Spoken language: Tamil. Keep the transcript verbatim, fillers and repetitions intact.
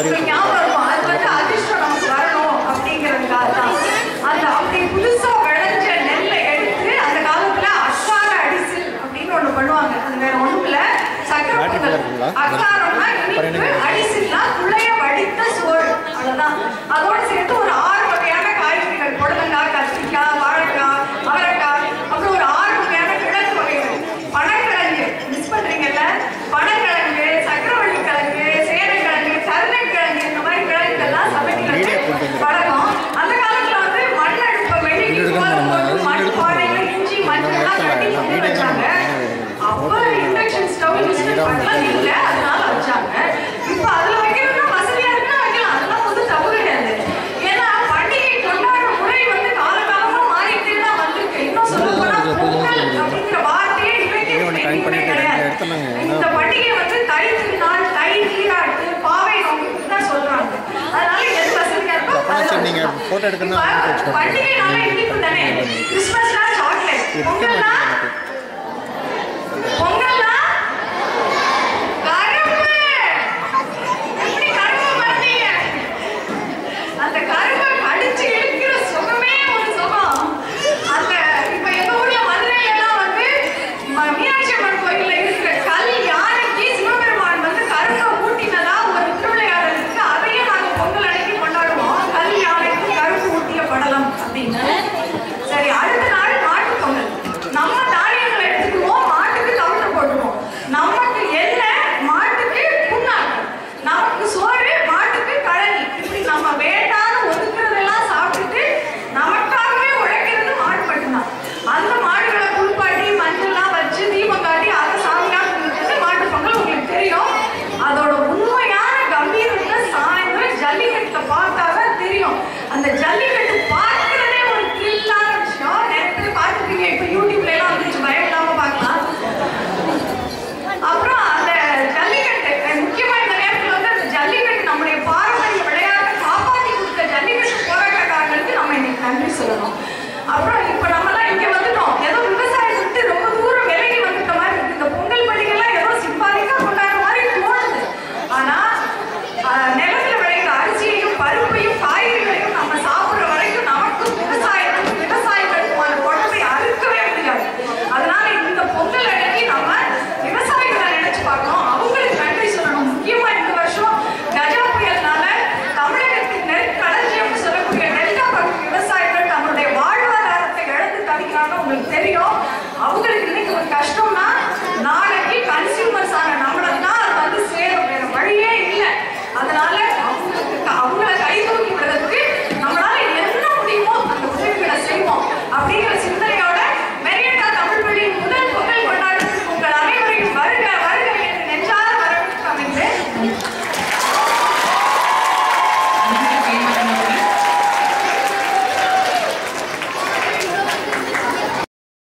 சரி போட்டோ எடுக்கணும்.